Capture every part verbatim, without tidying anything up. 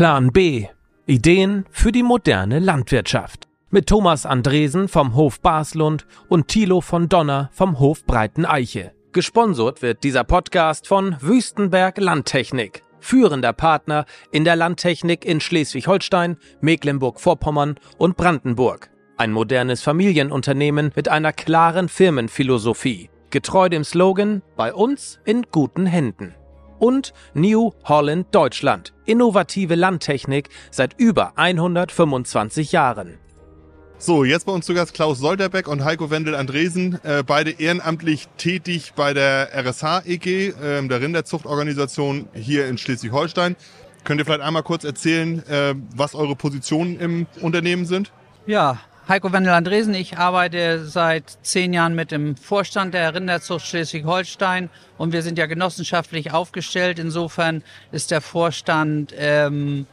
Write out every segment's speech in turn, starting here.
Plan B – Ideen für die moderne Landwirtschaft mit Thomas Andresen vom Hof Baslund und Thilo von Donner vom Hof Breiteneiche. Gesponsert wird dieser Podcast von Wüstenberg Landtechnik, führender Partner in der Landtechnik in Schleswig-Holstein, Mecklenburg-Vorpommern und Brandenburg. Ein modernes Familienunternehmen mit einer klaren Firmenphilosophie, getreu dem Slogan „Bei uns in guten Händen“. Und New Holland Deutschland, innovative Landtechnik seit über hundertfünfundzwanzig Jahren. So, jetzt bei uns zu Gast Klaus Solterbeck und Heiko Wendel-Andresen, äh, beide ehrenamtlich tätig bei der R S H E G, äh, der Rinderzuchtorganisation hier in Schleswig-Holstein. Könnt ihr vielleicht einmal kurz erzählen, äh, was eure Positionen im Unternehmen sind? Ja, Heiko Wendel-Andresen, ich arbeite seit zehn Jahren mit im Vorstand der Rinderzucht Schleswig-Holstein und wir sind ja genossenschaftlich aufgestellt. Insofern ist der Vorstand ähm,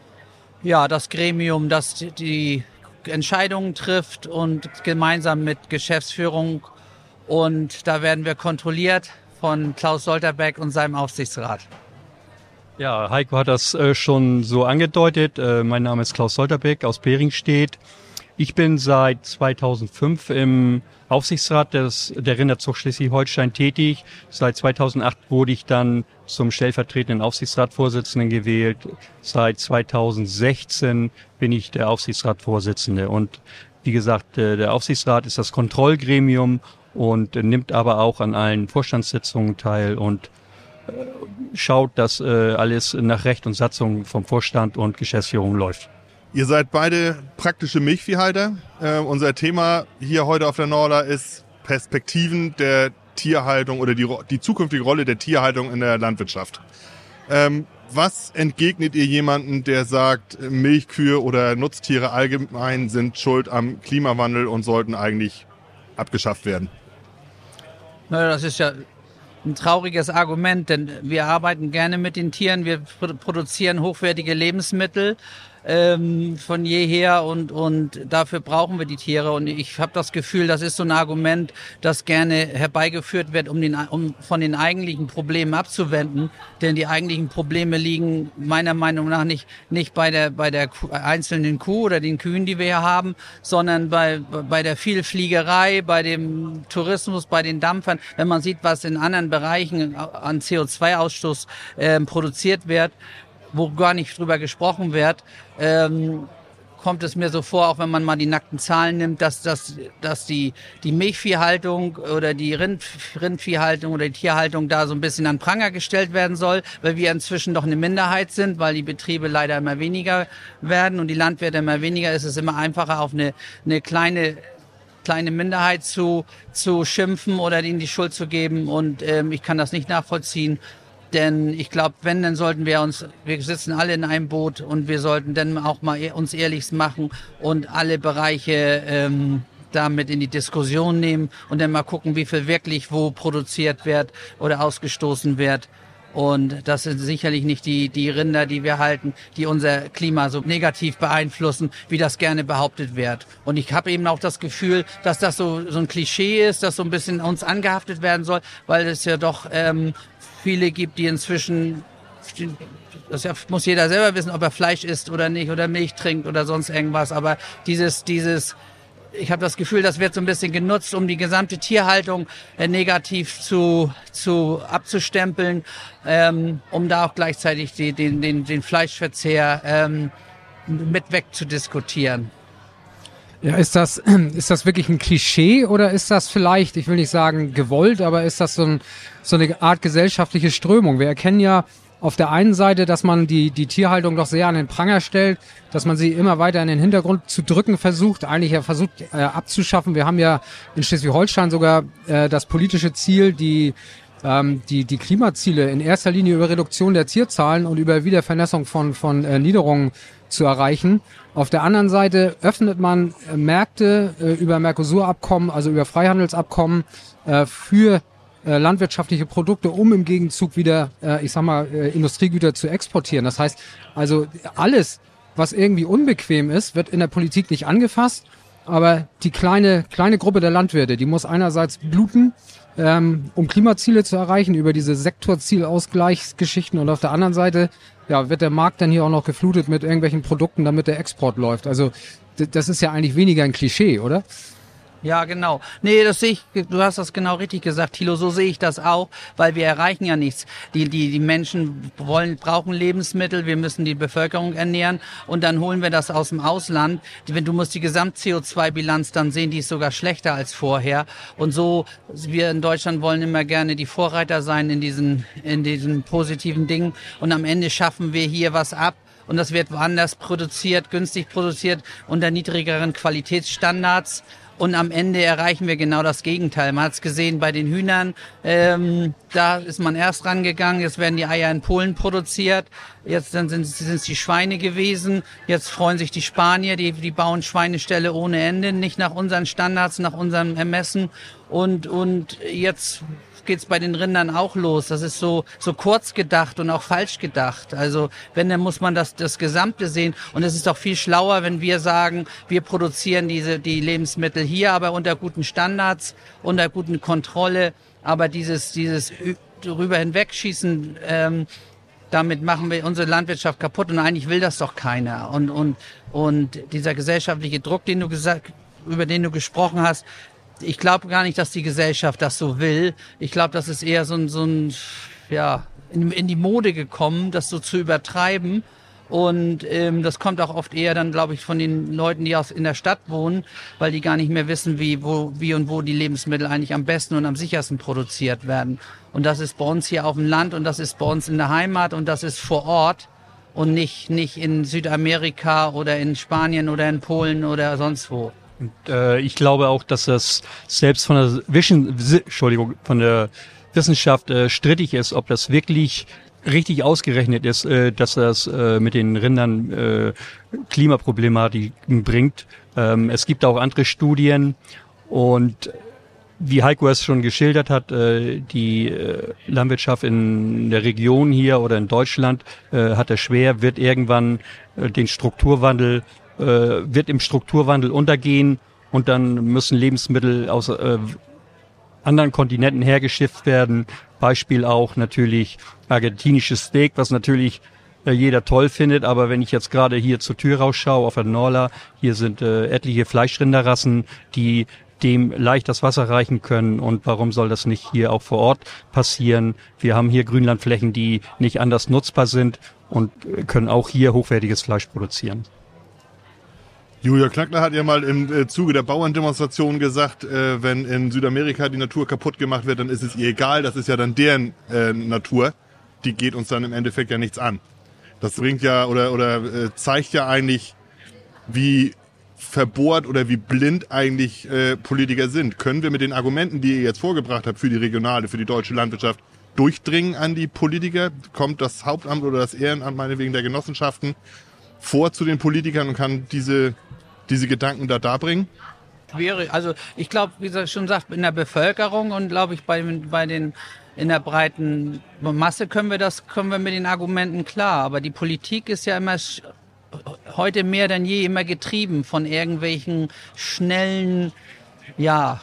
ja das Gremium, das die Entscheidungen trifft und gemeinsam mit Geschäftsführung, und da werden wir kontrolliert von Klaus Solterbeck und seinem Aufsichtsrat. Ja, Heiko hat das äh, schon so angedeutet. Äh, mein Name ist Klaus Solterbeck aus Beringstedt. Ich bin seit zweitausendfünf im Aufsichtsrat des, der Rinderzucht Schleswig-Holstein tätig. Seit zweitausendacht wurde ich dann zum stellvertretenden Aufsichtsratsvorsitzenden gewählt. Seit zweitausendsechzehn bin ich der Aufsichtsratsvorsitzende. Und wie gesagt, der Aufsichtsrat ist das Kontrollgremium und nimmt aber auch an allen Vorstandssitzungen teil und schaut, dass alles nach Recht und Satzung vom Vorstand und Geschäftsführung läuft. Ihr seid beide praktische Milchviehhalter. Äh, unser Thema hier heute auf der Norla ist Perspektiven der Tierhaltung oder die, die zukünftige Rolle der Tierhaltung in der Landwirtschaft. Ähm, was entgegnet ihr jemanden, der sagt, Milchkühe oder Nutztiere allgemein sind schuld am Klimawandel und sollten eigentlich abgeschafft werden? Naja, das ist ja ein trauriges Argument, denn wir arbeiten gerne mit den Tieren, wir produzieren hochwertige Lebensmittel ähm, von jeher und und dafür brauchen wir die Tiere, und ich habe das Gefühl, das ist so ein Argument, das gerne herbeigeführt wird, um den um von den eigentlichen Problemen abzuwenden, denn die eigentlichen Probleme liegen meiner Meinung nach nicht nicht bei der bei der einzelnen Kuh oder den Kühen, die wir hier haben, sondern bei bei der Vielfliegerei, bei dem Tourismus, bei den Dampfern. Wenn man sieht, was in anderen Bereichen an C O zwei Ausstoß äh, produziert wird, wo gar nicht drüber gesprochen wird, ähm, kommt es mir so vor, auch wenn man mal die nackten Zahlen nimmt, dass, dass, dass die, die Milchviehhaltung oder die Rind, Rindviehhaltung oder die Tierhaltung da so ein bisschen an Pranger gestellt werden soll, weil wir inzwischen doch eine Minderheit sind, weil die Betriebe leider immer weniger werden und die Landwirte immer weniger. Es ist immer einfacher, auf eine, eine kleine kleine Minderheit zu, zu schimpfen oder ihnen die Schuld zu geben, und ähm, ich kann das nicht nachvollziehen, denn ich glaube, wenn, dann sollten wir uns, wir sitzen alle in einem Boot und wir sollten dann auch mal e- uns ehrlich machen und alle Bereiche ähm, damit in die Diskussion nehmen und dann mal gucken, wie viel wirklich wo produziert wird oder ausgestoßen wird, und das sind sicherlich nicht die, die Rinder, die wir halten, die unser Klima so negativ beeinflussen, wie das gerne behauptet wird. Und ich habe eben auch das Gefühl, dass das so, so ein Klischee ist, das so ein bisschen uns angehaftet werden soll, weil es ja doch ähm, viele gibt, die inzwischen, das muss jeder selber wissen, ob er Fleisch isst oder nicht oder Milch trinkt oder sonst irgendwas, aber dieses, dieses, ich habe das Gefühl, das wird so ein bisschen genutzt, um die gesamte Tierhaltung äh, negativ zu, zu abzustempeln, ähm, um da auch gleichzeitig die, den, den, den Fleischverzehr ähm, mit wegzudiskutieren. Ja, ist das, ist das wirklich ein Klischee oder ist das vielleicht, ich will nicht sagen gewollt, aber ist das so, ein, so eine Art gesellschaftliche Strömung? Wir erkennen ja auf der einen Seite, dass man die, die Tierhaltung doch sehr an den Pranger stellt, dass man sie immer weiter in den Hintergrund zu drücken versucht, eigentlich ja versucht äh, abzuschaffen. Wir haben ja in Schleswig-Holstein sogar äh, das politische Ziel, die, ähm, die, die Klimaziele in erster Linie über Reduktion der Tierzahlen und über Wiedervernässung von, von äh, Niederungen zu erreichen. Auf der anderen Seite öffnet man äh, Märkte äh, über Mercosur-Abkommen, also über Freihandelsabkommen äh, für landwirtschaftliche Produkte, um im Gegenzug wieder, ich sag mal, Industriegüter zu exportieren. Das heißt, also alles, was irgendwie unbequem ist, wird in der Politik nicht angefasst, aber die kleine kleine Gruppe der Landwirte, die muss einerseits bluten, ähm, um Klimaziele zu erreichen über diese Sektorzielausgleichsgeschichten, und auf der anderen Seite ja, wird der Markt dann hier auch noch geflutet mit irgendwelchen Produkten, damit der Export läuft. Also das ist ja eigentlich weniger ein Klischee, oder? Ja, genau. Nee, das sehe ich, du hast das genau richtig gesagt, Thilo, so sehe ich das auch, weil wir erreichen ja nichts. Die, die, die Menschen wollen, brauchen Lebensmittel, wir müssen die Bevölkerung ernähren und dann holen wir das aus dem Ausland. Du musst die Gesamt-C O zwei Bilanz dann sehen, die ist sogar schlechter als vorher. Und so, wir in Deutschland wollen immer gerne die Vorreiter sein in diesen, in diesen positiven Dingen, und am Ende schaffen wir hier was ab. Und das wird woanders produziert, günstig produziert, unter niedrigeren Qualitätsstandards. Und am Ende erreichen wir genau das Gegenteil. Man hat es gesehen bei den Hühnern, ähm, da ist man erst rangegangen, jetzt werden die Eier in Polen produziert, jetzt dann sind es die Schweine gewesen, jetzt freuen sich die Spanier, die, die bauen Schweineställe ohne Ende, nicht nach unseren Standards, nach unserem Ermessen. Und, und jetzt geht's bei den Rindern auch los. Das ist so so kurz gedacht und auch falsch gedacht. Also wenn, dann muss man das das Gesamte sehen, und es ist doch viel schlauer, wenn wir sagen, wir produzieren diese die Lebensmittel hier, aber unter guten Standards, unter guten Kontrolle. Aber dieses dieses drüber hinwegschießen, ähm, damit machen wir unsere Landwirtschaft kaputt, und eigentlich will das doch keiner. Und und und dieser gesellschaftliche Druck, den du gesagt, über den du gesprochen hast, ich glaube gar nicht, dass die Gesellschaft das so will. Ich glaube, das ist eher so ein, so ein ja, in, in die Mode gekommen, das so zu übertreiben. Und ähm, das kommt auch oft eher dann, glaube ich, von den Leuten, die aus in der Stadt wohnen, weil die gar nicht mehr wissen, wie, wo, wie und wo die Lebensmittel eigentlich am besten und am sichersten produziert werden. Und das ist bei uns hier auf dem Land, und das ist bei uns in der Heimat, und das ist vor Ort und nicht nicht in Südamerika oder in Spanien oder in Polen oder sonst wo. Und, äh, ich glaube auch, dass das selbst von der, Vision, Entschuldigung, von der Wissenschaft äh, strittig ist, ob das wirklich richtig ausgerechnet ist, äh, dass das äh, mit den Rindern äh, Klimaproblematiken bringt. Ähm, es gibt auch andere Studien, und wie Heiko es schon geschildert hat, äh, die äh, Landwirtschaft in der Region hier oder in Deutschland äh, hat es schwer, wird irgendwann äh, den Strukturwandel wird im Strukturwandel untergehen, und dann müssen Lebensmittel aus äh, anderen Kontinenten hergeschifft werden. Beispiel auch natürlich argentinisches Steak, was natürlich äh, jeder toll findet, aber wenn ich jetzt gerade hier zur Tür rausschaue, auf der Norla, hier sind äh, etliche Fleischrinderrassen, die dem leicht das Wasser reichen können, und warum soll das nicht hier auch vor Ort passieren? Wir haben hier Grünlandflächen, die nicht anders nutzbar sind, und können auch hier hochwertiges Fleisch produzieren. Julia Klöckner hat ja mal im Zuge der Bauerndemonstration gesagt, äh, wenn in Südamerika die Natur kaputt gemacht wird, dann ist es ihr egal, das ist ja dann deren äh, Natur, die geht uns dann im Endeffekt ja nichts an. Das bringt ja oder oder äh, zeigt ja eigentlich, wie verbohrt oder wie blind eigentlich äh, Politiker sind. Können wir mit den Argumenten, die ihr jetzt vorgebracht habt für die regionale, für die deutsche Landwirtschaft, durchdringen an die Politiker? Kommt das Hauptamt oder das Ehrenamt meinetwegen der Genossenschaften vor zu den Politikern und kann diese diese Gedanken da darbringen? Wäre, also ich glaube, wie ich schon sagte, in der Bevölkerung und glaube ich bei bei den in der breiten Masse können wir das können wir mit den Argumenten klar, aber die Politik ist ja immer heute mehr denn je immer getrieben von irgendwelchen schnellen ja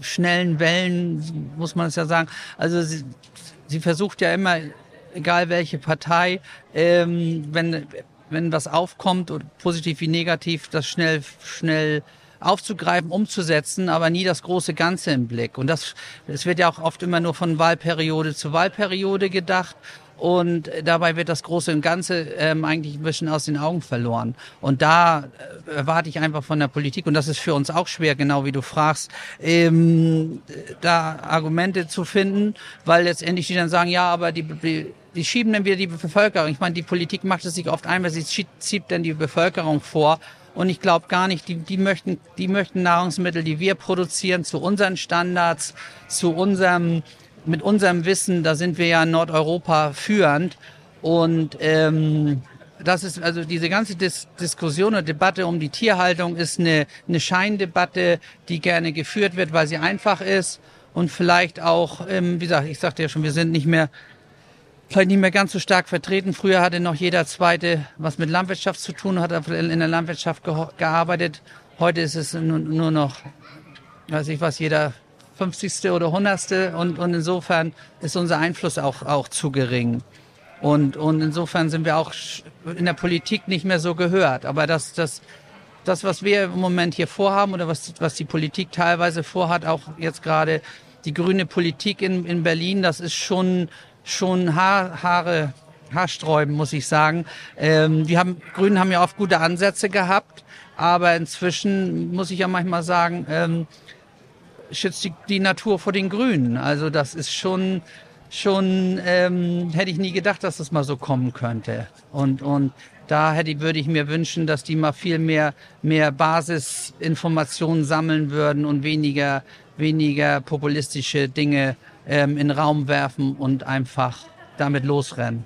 schnellen Wellen, muss man es ja sagen. Also sie, sie versucht ja immer, egal welche Partei, ähm, wenn wenn was aufkommt, oder positiv wie negativ, das schnell schnell aufzugreifen, umzusetzen, aber nie das große Ganze im Blick. Und das, es wird ja auch oft immer nur von Wahlperiode zu Wahlperiode gedacht, und dabei wird das große Ganze ähm, eigentlich ein bisschen aus den Augen verloren. Und da erwarte ich einfach von der Politik, und das ist für uns auch schwer, genau wie du fragst, ähm, da Argumente zu finden, weil letztendlich die dann sagen, ja, aber die, die Die schieben dann wieder die Bevölkerung. Ich meine, die Politik macht es sich oft ein, weil sie schiebt dann die Bevölkerung vor. Und ich glaube gar nicht, die, die möchten, die möchten Nahrungsmittel, die wir produzieren, zu unseren Standards, zu unserem, mit unserem Wissen. Da sind wir ja in Nordeuropa führend. Und ähm, das ist also diese ganze Dis- Diskussion und Debatte um die Tierhaltung ist eine, eine Scheindebatte, die gerne geführt wird, weil sie einfach ist und vielleicht auch, ähm, wie gesagt, ich sagte ja schon, wir sind nicht mehr Vielleicht nicht mehr ganz so stark vertreten. Früher hatte noch jeder Zweite was mit Landwirtschaft zu tun, hat in der Landwirtschaft gearbeitet. Heute ist es nur noch, weiß ich was, jeder fünfzigste oder hundertste und, und insofern ist unser Einfluss auch, auch zu gering. Und, und insofern sind wir auch in der Politik nicht mehr so gehört. Aber das, das, das was wir im Moment hier vorhaben oder was, was die Politik teilweise vorhat, auch jetzt gerade die grüne Politik in, in Berlin, das ist schon, schon Haar, Haare, Haarsträuben, muss ich sagen. Ähm, die haben, Grünen haben ja oft gute Ansätze gehabt, aber inzwischen muss ich ja manchmal sagen, ähm, schützt die, die Natur vor den Grünen. Also das ist schon... Schon ähm, hätte ich nie gedacht, dass das mal so kommen könnte. Und, und da hätte, würde ich mir wünschen, dass die mal viel mehr, mehr Basisinformationen sammeln würden und weniger, weniger populistische Dinge ähm, in den Raum werfen und einfach damit losrennen.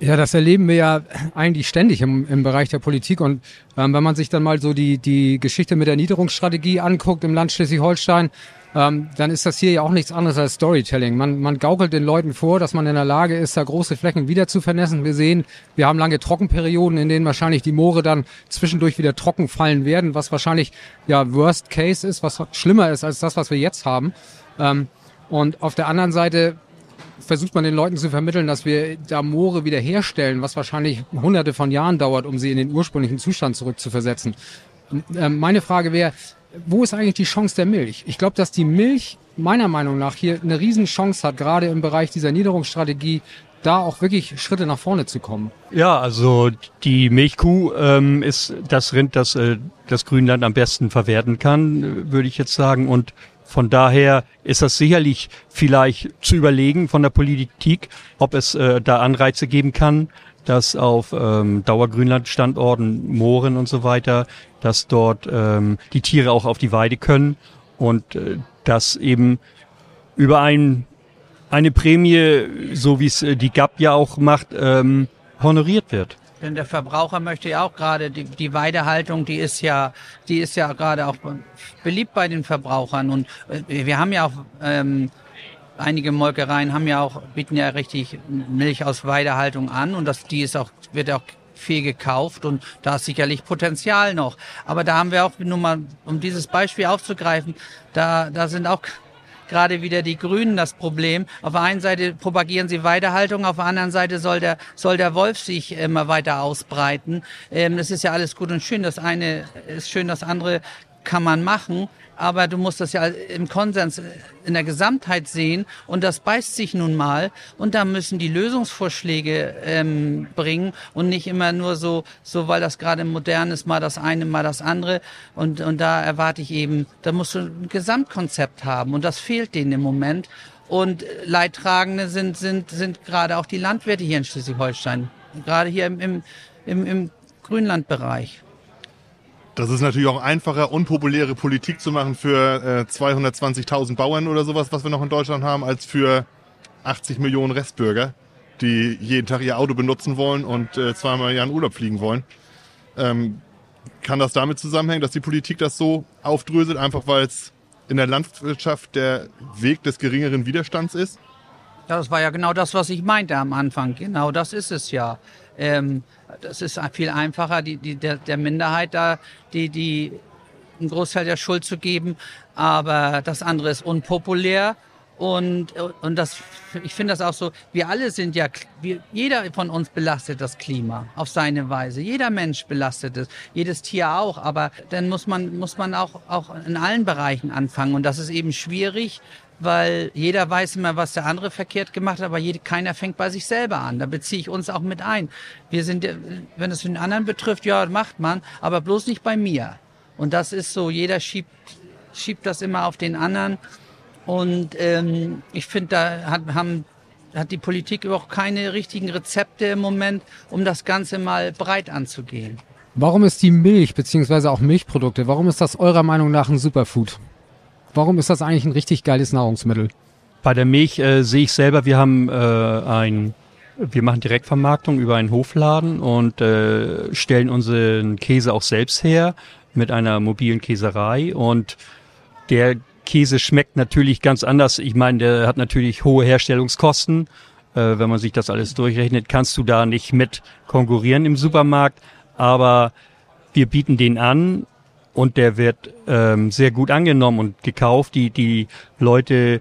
Ja, das erleben wir ja eigentlich ständig im, im Bereich der Politik. Und ähm, wenn man sich dann mal so die, die Geschichte mit der Niederungsstrategie anguckt im Land Schleswig-Holstein, ähm, dann ist das hier ja auch nichts anderes als Storytelling. Man, man gaukelt den Leuten vor, dass man in der Lage ist, da große Flächen wieder zu vernässen. Wir sehen, wir haben lange Trockenperioden, in denen wahrscheinlich die Moore dann zwischendurch wieder trocken fallen werden, was wahrscheinlich ja Worst Case ist, was schlimmer ist als das, was wir jetzt haben. Ähm, und auf der anderen Seite versucht man den Leuten zu vermitteln, dass wir da Moore wiederherstellen, was wahrscheinlich hunderte von Jahren dauert, um sie in den ursprünglichen Zustand zurückzuversetzen. Meine Frage wäre, wo ist eigentlich die Chance der Milch? Ich glaube, dass die Milch meiner Meinung nach hier eine Riesenchance hat, gerade im Bereich dieser Niederungsstrategie, da auch wirklich Schritte nach vorne zu kommen. Ja, also die Milchkuh ähm, ist das Rind, das äh, das Grünland am besten verwerten kann, würde ich jetzt sagen. Und von daher ist das sicherlich vielleicht zu überlegen von der Politik, ob es äh, da Anreize geben kann, dass auf ähm, Dauergrünlandstandorten, Mooren und so weiter, dass dort ähm, die Tiere auch auf die Weide können und äh, dass eben über ein, eine Prämie, so wie es die G A P ja auch macht, ähm, honoriert wird. Denn der Verbraucher möchte ja auch gerade, die, die Weidehaltung, die ist ja, die ist ja gerade auch beliebt bei den Verbrauchern. Und wir haben ja auch, ähm, einige Molkereien haben ja auch, bieten ja richtig Milch aus Weidehaltung an und das, die ist auch, wird auch viel gekauft und da ist sicherlich Potenzial noch. Aber da haben wir auch, nur mal, um dieses Beispiel aufzugreifen, da, da sind auch gerade wieder die Grünen das Problem. Auf der einen Seite propagieren sie Weidehaltung, auf der anderen Seite soll der, soll der Wolf sich immer weiter ausbreiten. Ähm, das ist ja alles gut und schön. Das eine ist schön, das andere kann man machen, aber du musst das ja im Konsens, in der Gesamtheit sehen und das beißt sich nun mal und da müssen die Lösungsvorschläge ähm, bringen und nicht immer nur so, so weil das gerade modern ist, mal das eine, mal das andere und, und da erwarte ich eben, da musst du ein Gesamtkonzept haben und das fehlt denen im Moment und Leidtragende sind, sind, sind gerade auch die Landwirte hier in Schleswig-Holstein, gerade hier im, im, im, im Grünlandbereich. Das ist natürlich auch einfacher, unpopuläre Politik zu machen für äh, zweihundertzwanzigtausend Bauern oder sowas, was wir noch in Deutschland haben, als für achtzig Millionen Restbürger, die jeden Tag ihr Auto benutzen wollen und äh, zweimal im Jahr in Urlaub fliegen wollen. Ähm, kann das damit zusammenhängen, dass die Politik das so aufdröselt, einfach weil es in der Landwirtschaft der Weg des geringeren Widerstands ist? Das war ja genau das, was ich meinte am Anfang. Genau das ist es ja. Ähm, das ist viel einfacher, die, die, der, der Minderheit da die, die einen Großteil der Schuld zu geben. Aber das andere ist unpopulär. Und, und das, ich finde das auch so, wir alle sind ja, wir, jeder von uns belastet das Klima auf seine Weise. Jeder Mensch belastet es, jedes Tier auch. Aber dann muss man, muss man auch, auch in allen Bereichen anfangen. Und das ist eben schwierig, weil jeder weiß immer, was der andere verkehrt gemacht hat, aber jeder, keiner fängt bei sich selber an. Da beziehe ich uns auch mit ein. Wir sind, wenn es den anderen betrifft, ja, macht man, aber bloß nicht bei mir. Und das ist so, jeder schiebt, schiebt das immer auf den anderen. Und ähm, ich finde, da hat, haben, hat die Politik überhaupt keine richtigen Rezepte im Moment, um das Ganze mal breit anzugehen. Warum ist die Milch, beziehungsweise auch Milchprodukte, warum ist das eurer Meinung nach ein Superfood? Warum ist das eigentlich ein richtig geiles Nahrungsmittel? Bei der Milch äh, sehe ich selber, wir haben äh, ein, wir machen Direktvermarktung über einen Hofladen und äh, stellen unseren Käse auch selbst her mit einer mobilen Käserei. Und der Käse schmeckt natürlich ganz anders. Ich meine, der hat natürlich hohe Herstellungskosten. Äh, wenn man sich das alles durchrechnet, kannst du da nicht mit konkurrieren im Supermarkt. Aber wir bieten den an. und der wird ähm, sehr gut angenommen und gekauft. Die, die Leute,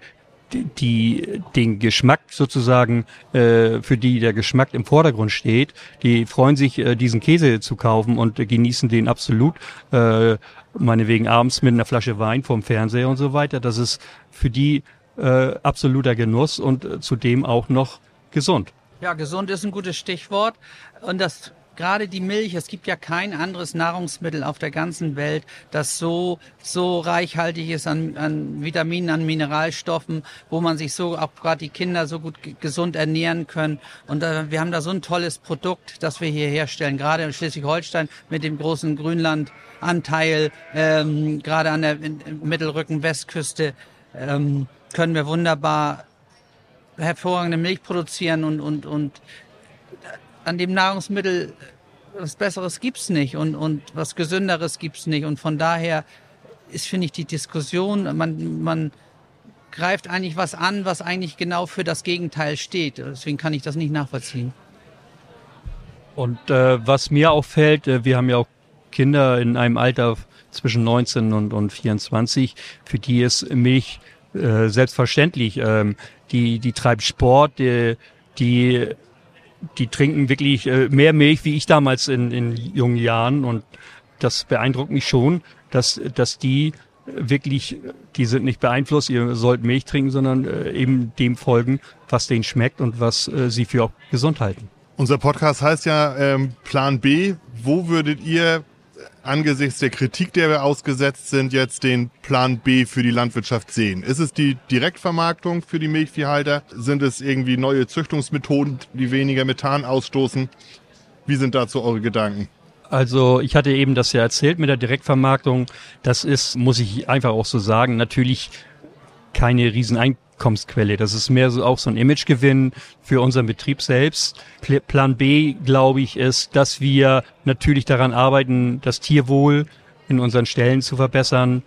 die, die den Geschmack sozusagen, äh, für die der Geschmack im Vordergrund steht, die freuen sich, äh, diesen Käse zu kaufen und äh, genießen den absolut, äh, meinetwegen abends mit einer Flasche Wein vorm Fernseher und so weiter. Das ist für die äh, absoluter Genuss und äh, zudem auch noch gesund. Ja, gesund ist ein gutes Stichwort. Und das gerade die Milch, es gibt ja kein anderes Nahrungsmittel auf der ganzen Welt, das so so reichhaltig ist an, an Vitaminen, an Mineralstoffen, wo man sich so, auch gerade die Kinder so gut gesund ernähren können. Und äh, wir haben da so ein tolles Produkt, das wir hier herstellen, gerade in Schleswig-Holstein mit dem großen Grünlandanteil, ähm, gerade an der Mittelrücken-Westküste ähm, können wir wunderbar hervorragende Milch produzieren und und und an dem Nahrungsmittel was Besseres gibt's nicht und und was Gesünderes gibt's nicht, und von daher ist, finde ich, die Diskussion, man man greift eigentlich was an, was eigentlich genau für das Gegenteil steht. Deswegen kann ich das nicht nachvollziehen. Und äh, was mir auffällt, wir haben ja auch Kinder in einem Alter zwischen neunzehn und und vierundzwanzig, für die ist Milch äh, selbstverständlich. Ähm, Die, die treibt Sport, die, die, die trinken wirklich mehr Milch wie ich damals in, in jungen Jahren. Und das beeindruckt mich schon, dass, dass die wirklich, die sind nicht beeinflusst, ihr sollt Milch trinken, sondern eben dem folgen, was denen schmeckt und was sie für gesund halten. Unser Podcast heißt ja ähm, Plan B. Wo würdet ihr angesichts der Kritik, der wir ausgesetzt sind, jetzt den Plan B für die Landwirtschaft sehen? Ist es die Direktvermarktung für die Milchviehhalter? Sind es irgendwie neue Züchtungsmethoden, die weniger Methan ausstoßen? Wie sind dazu eure Gedanken? Also ich hatte eben das ja erzählt mit der Direktvermarktung. Das ist, muss ich einfach auch so sagen, natürlich keine Rieseneinkommensquelle. Das ist mehr so auch so ein Imagegewinn für unseren Betrieb selbst. Plan B, glaube ich, ist, dass wir natürlich daran arbeiten, das Tierwohl in unseren Stellen zu verbessern,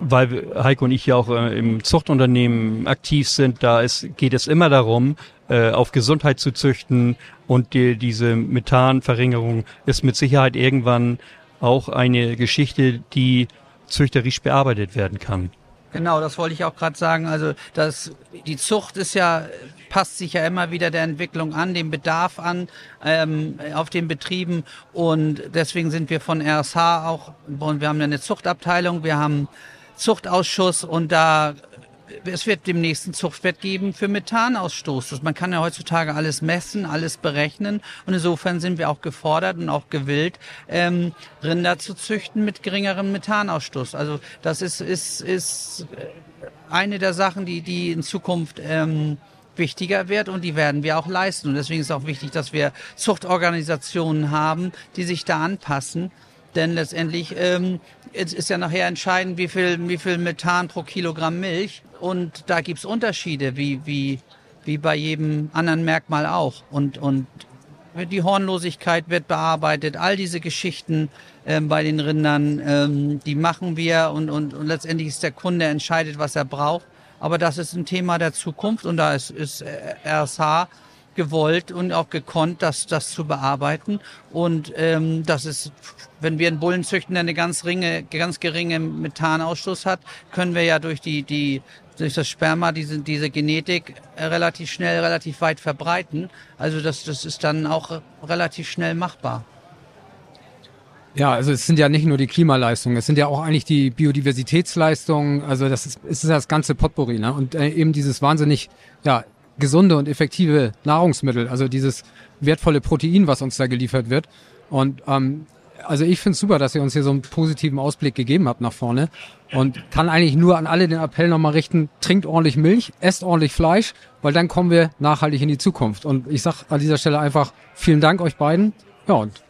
weil Heiko und ich ja auch äh, im Zuchtunternehmen aktiv sind. Da ist, geht es immer darum, äh, auf Gesundheit zu züchten, und die, diese Methanverringerung ist mit Sicherheit irgendwann auch eine Geschichte, die züchterisch bearbeitet werden kann. Genau, das wollte ich auch gerade sagen. Also das, die Zucht ist ja, passt sich ja immer wieder der Entwicklung an, dem Bedarf an, ähm, auf den Betrieben. Und deswegen sind wir von R S H auch, und wir haben ja eine Zuchtabteilung, wir haben Zuchtausschuss, und da, es wird demnächst einen Zuchtwert geben für Methanausstoß. Man kann ja heutzutage alles messen, alles berechnen. Und insofern sind wir auch gefordert und auch gewillt, ähm, Rinder zu züchten mit geringerem Methanausstoß. Also das ist ist ist eine der Sachen, die die in Zukunft ähm, wichtiger wird, und die werden wir auch leisten. Und deswegen ist auch wichtig, dass wir Zuchtorganisationen haben, die sich da anpassen. Denn letztendlich ähm, ist ja nachher entscheidend, wie viel, wie viel Methan pro Kilogramm Milch. Und da gibt's Unterschiede, wie, wie, wie bei jedem anderen Merkmal auch. Und, und die Hornlosigkeit wird bearbeitet. All diese Geschichten ähm, bei den Rindern, ähm, die machen wir. Und, und, und letztendlich ist der Kunde entscheidet, was er braucht. Aber das ist ein Thema der Zukunft. Und da ist, ist R S H gewollt und auch gekonnt, das, das zu bearbeiten. Und ähm, das ist, wenn wir einen Bullen züchten, der eine ganz, ringe, ganz geringe Methanausstoß hat, können wir ja durch die, die durch das Sperma diese, diese Genetik relativ schnell, relativ weit verbreiten. Also das, das ist dann auch relativ schnell machbar. Ja, also es sind ja nicht nur die Klimaleistungen, es sind ja auch eigentlich die Biodiversitätsleistungen. Also das ist, ist das ganze Potpourri, ne? Und äh, eben dieses wahnsinnig, ja, gesunde und effektive Nahrungsmittel, also dieses wertvolle Protein, was uns da geliefert wird. Und ähm, also ich finde es super, dass ihr uns hier so einen positiven Ausblick gegeben habt nach vorne, und kann eigentlich nur an alle den Appell nochmal richten: Trinkt ordentlich Milch, esst ordentlich Fleisch, weil dann kommen wir nachhaltig in die Zukunft. Und ich sag an dieser Stelle einfach vielen Dank euch beiden. Ja, und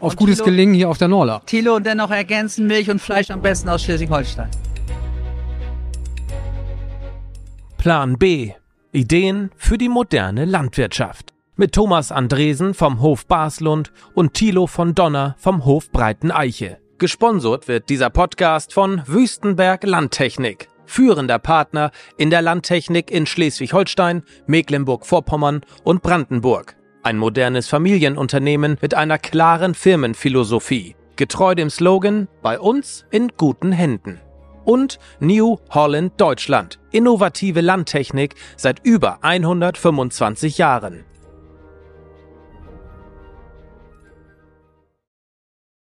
auf und gutes Thilo, Gelingen hier auf der Norla. Thilo, und dennoch ergänzen: Milch und Fleisch am besten aus Schleswig-Holstein. Plan B. Ideen für die moderne Landwirtschaft. Mit Thomas Andresen vom Hof Baslund und Thilo von Donner vom Hof Breiteneiche. Gesponsert wird dieser Podcast von Wüstenberg Landtechnik, führender Partner in der Landtechnik in Schleswig-Holstein, Mecklenburg-Vorpommern und Brandenburg. Ein modernes Familienunternehmen mit einer klaren Firmenphilosophie. getreu dem Slogan „Bei uns in guten Händen“. Und New Holland Deutschland, innovative Landtechnik seit über hundertfünfundzwanzig Jahren.